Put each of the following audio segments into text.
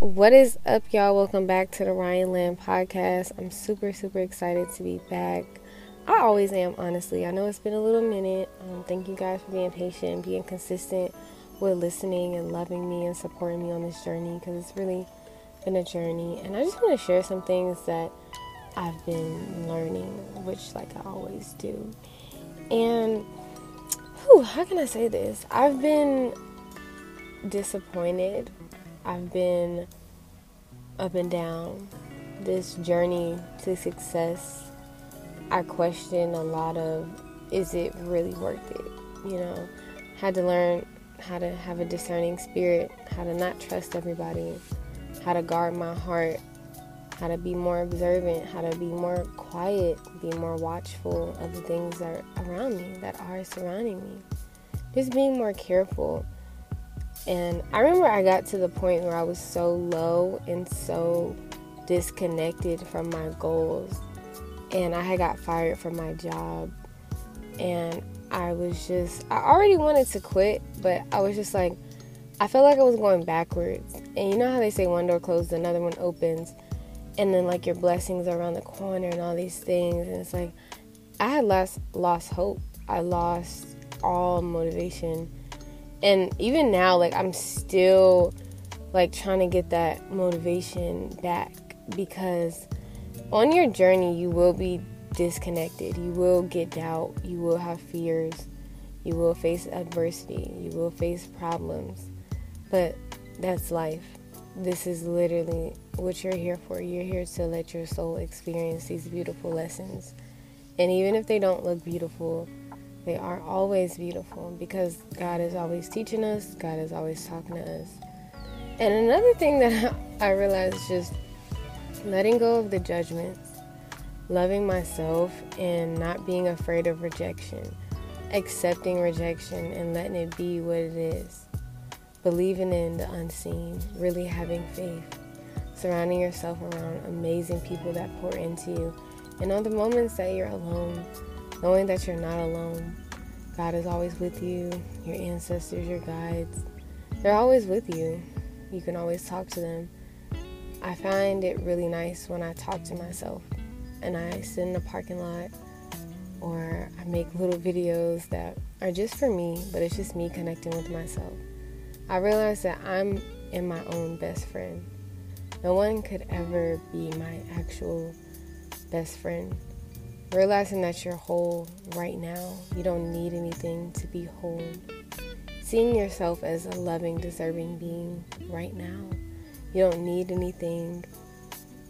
What is up, y'all? Welcome back to the Ryan Land Podcast. I'm super excited to be back. I always am, honestly. I know it's been a little minute. Thank you guys for being patient and being consistent with listening and loving me and supporting me on this journey, because it's really been a journey. And I just want to share some things that I've been learning, which like I always do. And how can I say this? I've been disappointed. I've been up and down this journey to success. I question a lot of, is it really worth it? You know, had to learn how to have a discerning spirit, how to not trust everybody, how to guard my heart, how to be more observant, how to be more quiet, be more watchful of the things that are around me, that are surrounding me. Just being more careful. And I remember I got to the point where I was so low and so disconnected from my goals. And I had got fired from my job. And I already wanted to quit, but I was just like, I felt like I was going backwards. And you know how they say one door closes, another one opens. And then like your blessings are around the corner and all these things. And it's like, I had lost hope. I lost all motivation. And even now, like, I'm still, like, trying to get that motivation back, because on your journey, you will be disconnected. You will get doubt. You will have fears. You will face adversity. You will face problems. But that's life. This is literally what you're here for. You're here to let your soul experience these beautiful lessons. And even if they don't look beautiful, they are always beautiful, because God is always teaching us. God is always talking to us. And another thing that I realized is just letting go of the judgments, loving myself, and not being afraid of rejection, accepting rejection and letting it be what it is, believing in the unseen, really having faith, surrounding yourself around amazing people that pour into you, and on the moments that you're alone, knowing that you're not alone. God is always with you. Your ancestors, your guides, they're always with you. You can always talk to them. I find it really nice when I talk to myself and I sit in the parking lot, or I make little videos that are just for me, but it's just me connecting with myself. I realize that I'm my own best friend. No one could ever be my actual best friend. Realizing that you're whole right now. You don't need anything to be whole. Seeing yourself as a loving, deserving being right now. You don't need anything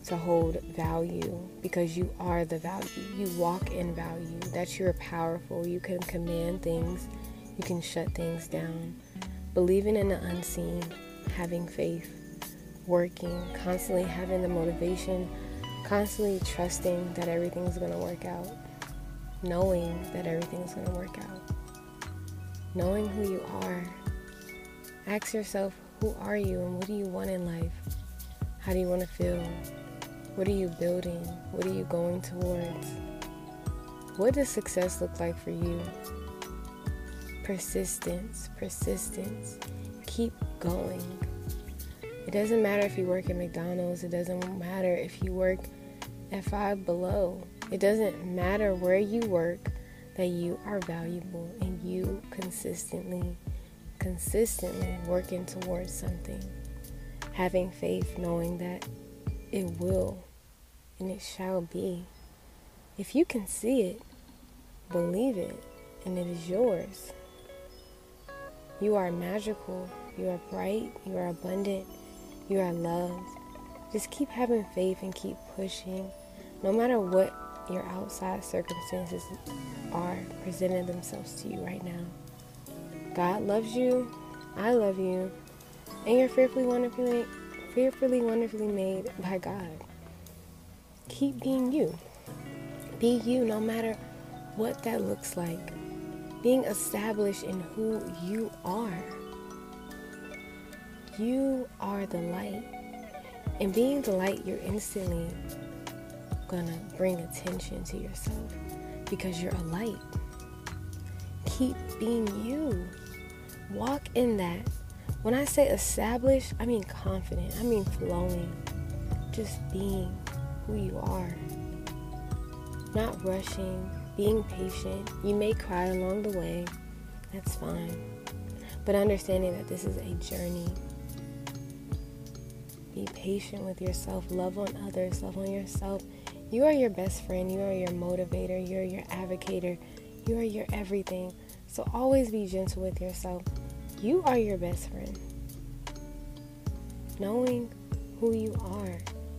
to hold value, because you are the value. You walk in value. That you're powerful. You can command things. You can shut things down. Believing in the unseen. Having faith. Working. Constantly having the motivation. Constantly trusting that everything's going to work out. Knowing that everything's going to work out. Knowing who you are. Ask yourself, who are you and what do you want in life? How do you want to feel? What are you building? What are you going towards? What does success look like for you? Persistence. Keep going. It doesn't matter if you work at McDonald's. It doesn't matter if you work at Five Below. It doesn't matter where you work, that you are valuable and you consistently working towards something. Having faith, knowing that it will and it shall be. If you can see it, believe it, and it is yours. You are magical. You are bright. You are abundant. You are loved. Just keep having faith and keep pushing. No matter what your outside circumstances are presenting themselves to you right now. God loves you. I love you. And you're fearfully, wonderfully made by God. Keep being you. Be you no matter what that looks like. Being established in who you are. You are the light, and being the light, you're instantly gonna bring attention to yourself, because you're a light. Keep being you. Walk in that. When I say established, I mean confident. I mean flowing. Just being who you are. Not rushing. Being patient. You may cry along the way. That's fine. But understanding that this is a journey. Be patient with yourself. Love on others. Love on yourself. You are your best friend. You are your motivator. You are your advocator. You are your everything. So always be gentle with yourself. You are your best friend. Knowing who you are.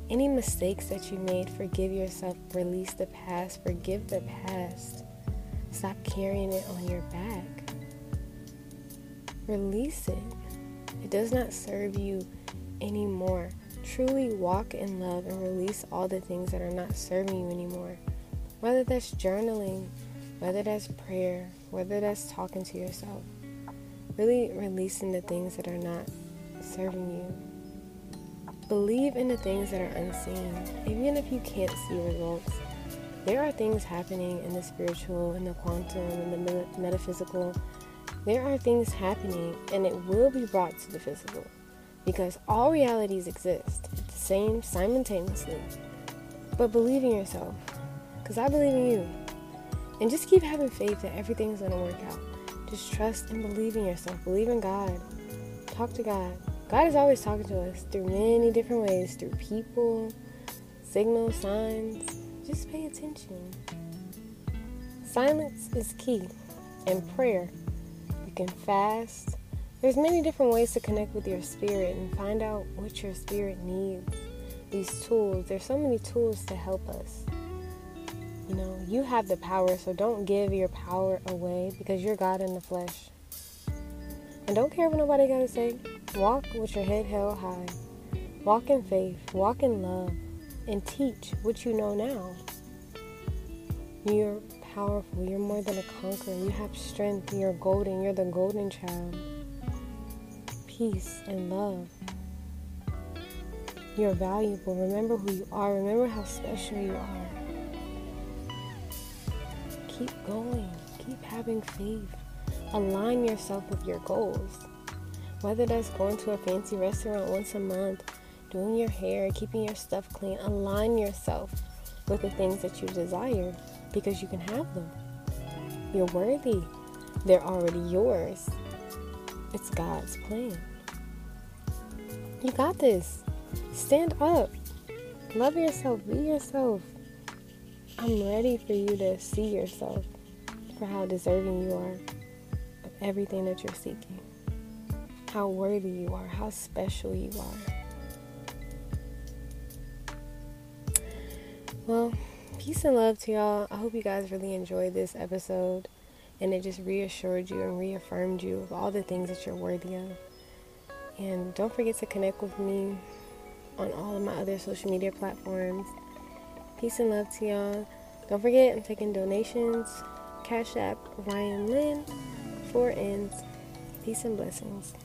Any mistakes that you made, forgive yourself. Release the past. Forgive the past. Stop carrying it on your back. Release it. It does not serve you anymore. Truly walk in love and release all the things that are not serving you anymore. Whether that's journaling, whether that's prayer, whether that's talking to yourself. Really releasing the things that are not serving you. Believe in the things that are unseen. Even if you can't see results, there are things happening in the spiritual, in the quantum, in the metaphysical. There are things happening, and it will be brought to the physical. Because all realities exist the same simultaneously. But believe in yourself. Because I believe in you. And just keep having faith that everything's going to work out. Just trust and believe in yourself. Believe in God. Talk to God. God is always talking to us through many different ways. Through people, signals, signs. Just pay attention. Silence is key. And prayer. You can fast. There's many different ways to connect with your spirit and find out what your spirit needs. These tools, there's so many tools to help us. You know, you have the power, so don't give your power away because you're God in the flesh. And don't care what nobody got to say. Walk with your head held high. Walk in faith, walk in love, and teach what you know now. You're powerful, you're more than a conqueror. You have strength, you're golden, you're the golden child. Peace and love. You're valuable. Remember who you are. Remember how special you are. Keep going. Keep having faith. Align yourself with your goals. Whether that's going to a fancy restaurant once a month, doing your hair, keeping your stuff clean, align yourself with the things that you desire because you can have them. You're worthy. They're already yours. It's God's plan. You got this. Stand up. Love yourself. Be yourself. I'm ready for you to see yourself for how deserving you are of everything that you're seeking. How worthy you are. How special you are. Well, peace and love to y'all. I hope you guys really enjoyed this episode. And it just reassured you and reaffirmed you of all the things that you're worthy of. And don't forget to connect with me on all of my other social media platforms. Peace and love to y'all. Don't forget, I'm taking donations. Cash App, Ryan Lynn, 4 N's. Peace and blessings.